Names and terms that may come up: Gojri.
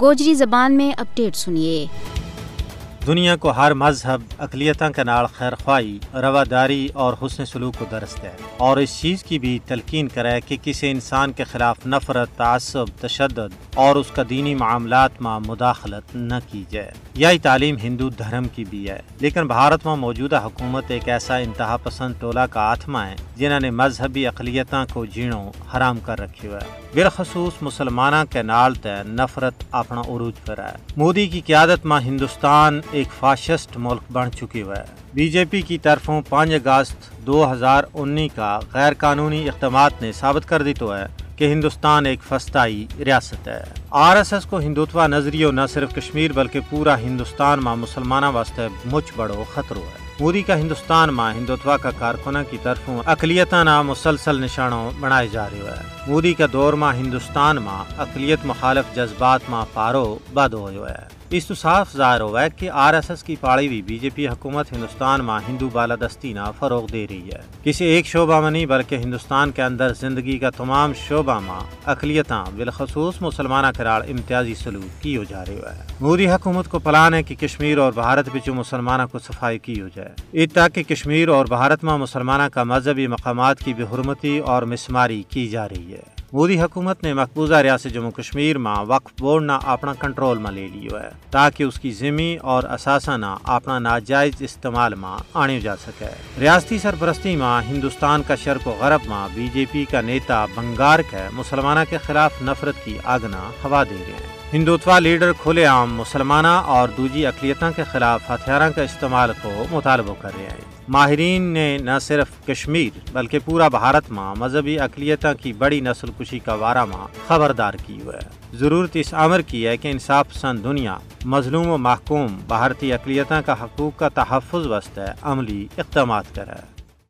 گوجری زبان میں اپڈیٹ سنیے۔ دنیا کو ہر مذہب اقلیتوں کے نال خیر خواہی، رواداری اور حسن سلوک کو درست ہے، اور اس چیز کی بھی تلقین کرے کہ کسی انسان کے خلاف نفرت، تعصب، تشدد اور اس کا دینی معاملات میں مداخلت نہ کی جائے۔ یہی تعلیم ہندو دھرم کی بھی ہے، لیکن بھارت میں موجودہ حکومت ایک ایسا انتہا پسند ٹولہ کا آتما ہے جنہوں نے مذہبی اقلیتوں کو جینوں حرام کر رکھی ہوا ہے۔ بالخصوص مسلمانوں کے نال تے نفرت اپنا عروج پر ہے۔ مودی کی قیادت میں ہندوستان ایک فاشسٹ ملک بن چکی ہوا ہے۔ بی جے پی کی طرفوں 5 اگست 2019 کا غیر قانونی اقدامات نے ثابت کر دی تو ہے کہ ہندوستان ایک فسطائی ریاست ہے۔ RSS کو ہندوتوا نظریہ نہ صرف کشمیر بلکہ پورا ہندوستان میں مسلمانوں واسطے مچ بڑو خطرو ہے۔ مودی کا ہندوستان میں ہندوتوا کا کارکنوں کی طرفوں اقلیتاں نا مسلسل نشانوں بنائے جا رہے ہے۔ مودی کا دور میں ہندوستان میں اقلیت مخالف جذبات میں پارو بد ہوا ہے۔ اس تو صاف ظاہر ہوا ہے کہ RSS کی پاڑی ہوئی بی جے پی حکومت ہندوستان میں ہندو بالادستی نہ فروغ دے رہی ہے۔ کسی ایک شعبہ میں نہیں بلکہ ہندوستان کے اندر زندگی کا تمام شعبہ میں اقلیتاں بالخصوص مسلمانہ کرال امتیازی سلوک کی ہو جا رہی ہے۔ مودی حکومت کو پلان ہے کہ کشمیر اور بھارت بچوں مسلمانہ کو صفائی کی ہو جائے، یہ تاکہ کشمیر اور بھارت میں مسلمانہ کا مذہبی مقامات کی بے حرمتی اور مسماری کی جا رہی ہے۔ مودی حکومت نے مقبوضہ ریاست جموں کشمیر میں وقف بورڈ نہ اپنا کنٹرول میں لے لیا ہے تاکہ اس کی زمین اور اثاثہ نہ اپنا ناجائز استعمال میں آنے جا سکے۔ ریاستی سرپرستی میں ہندوستان کا شرق و غرب میں بی جے پی کا نیتا بنگار کے مسلمانہ کے خلاف نفرت کی آگنا ہوا دے رہے ہیں۔ ہندوتوا لیڈر کھلے عام مسلمانہ اور دوسری اقلیتوں کے خلاف ہتھیاروں کا استعمال کو مطالبہ کر رہے ہیں۔ ماہرین نے نہ صرف کشمیر بلکہ پورا بھارت میں مذہبی اقلیتوں کی بڑی نسل کشی کا وارہ میں خبردار کی ہوئے۔ ضرورت اس امر کی ہے کہ انصاف پسند دنیا مظلوم و محکوم بھارتی اقلیتوں کا حقوق کا تحفظ واسطے عملی اقدامات کرے۔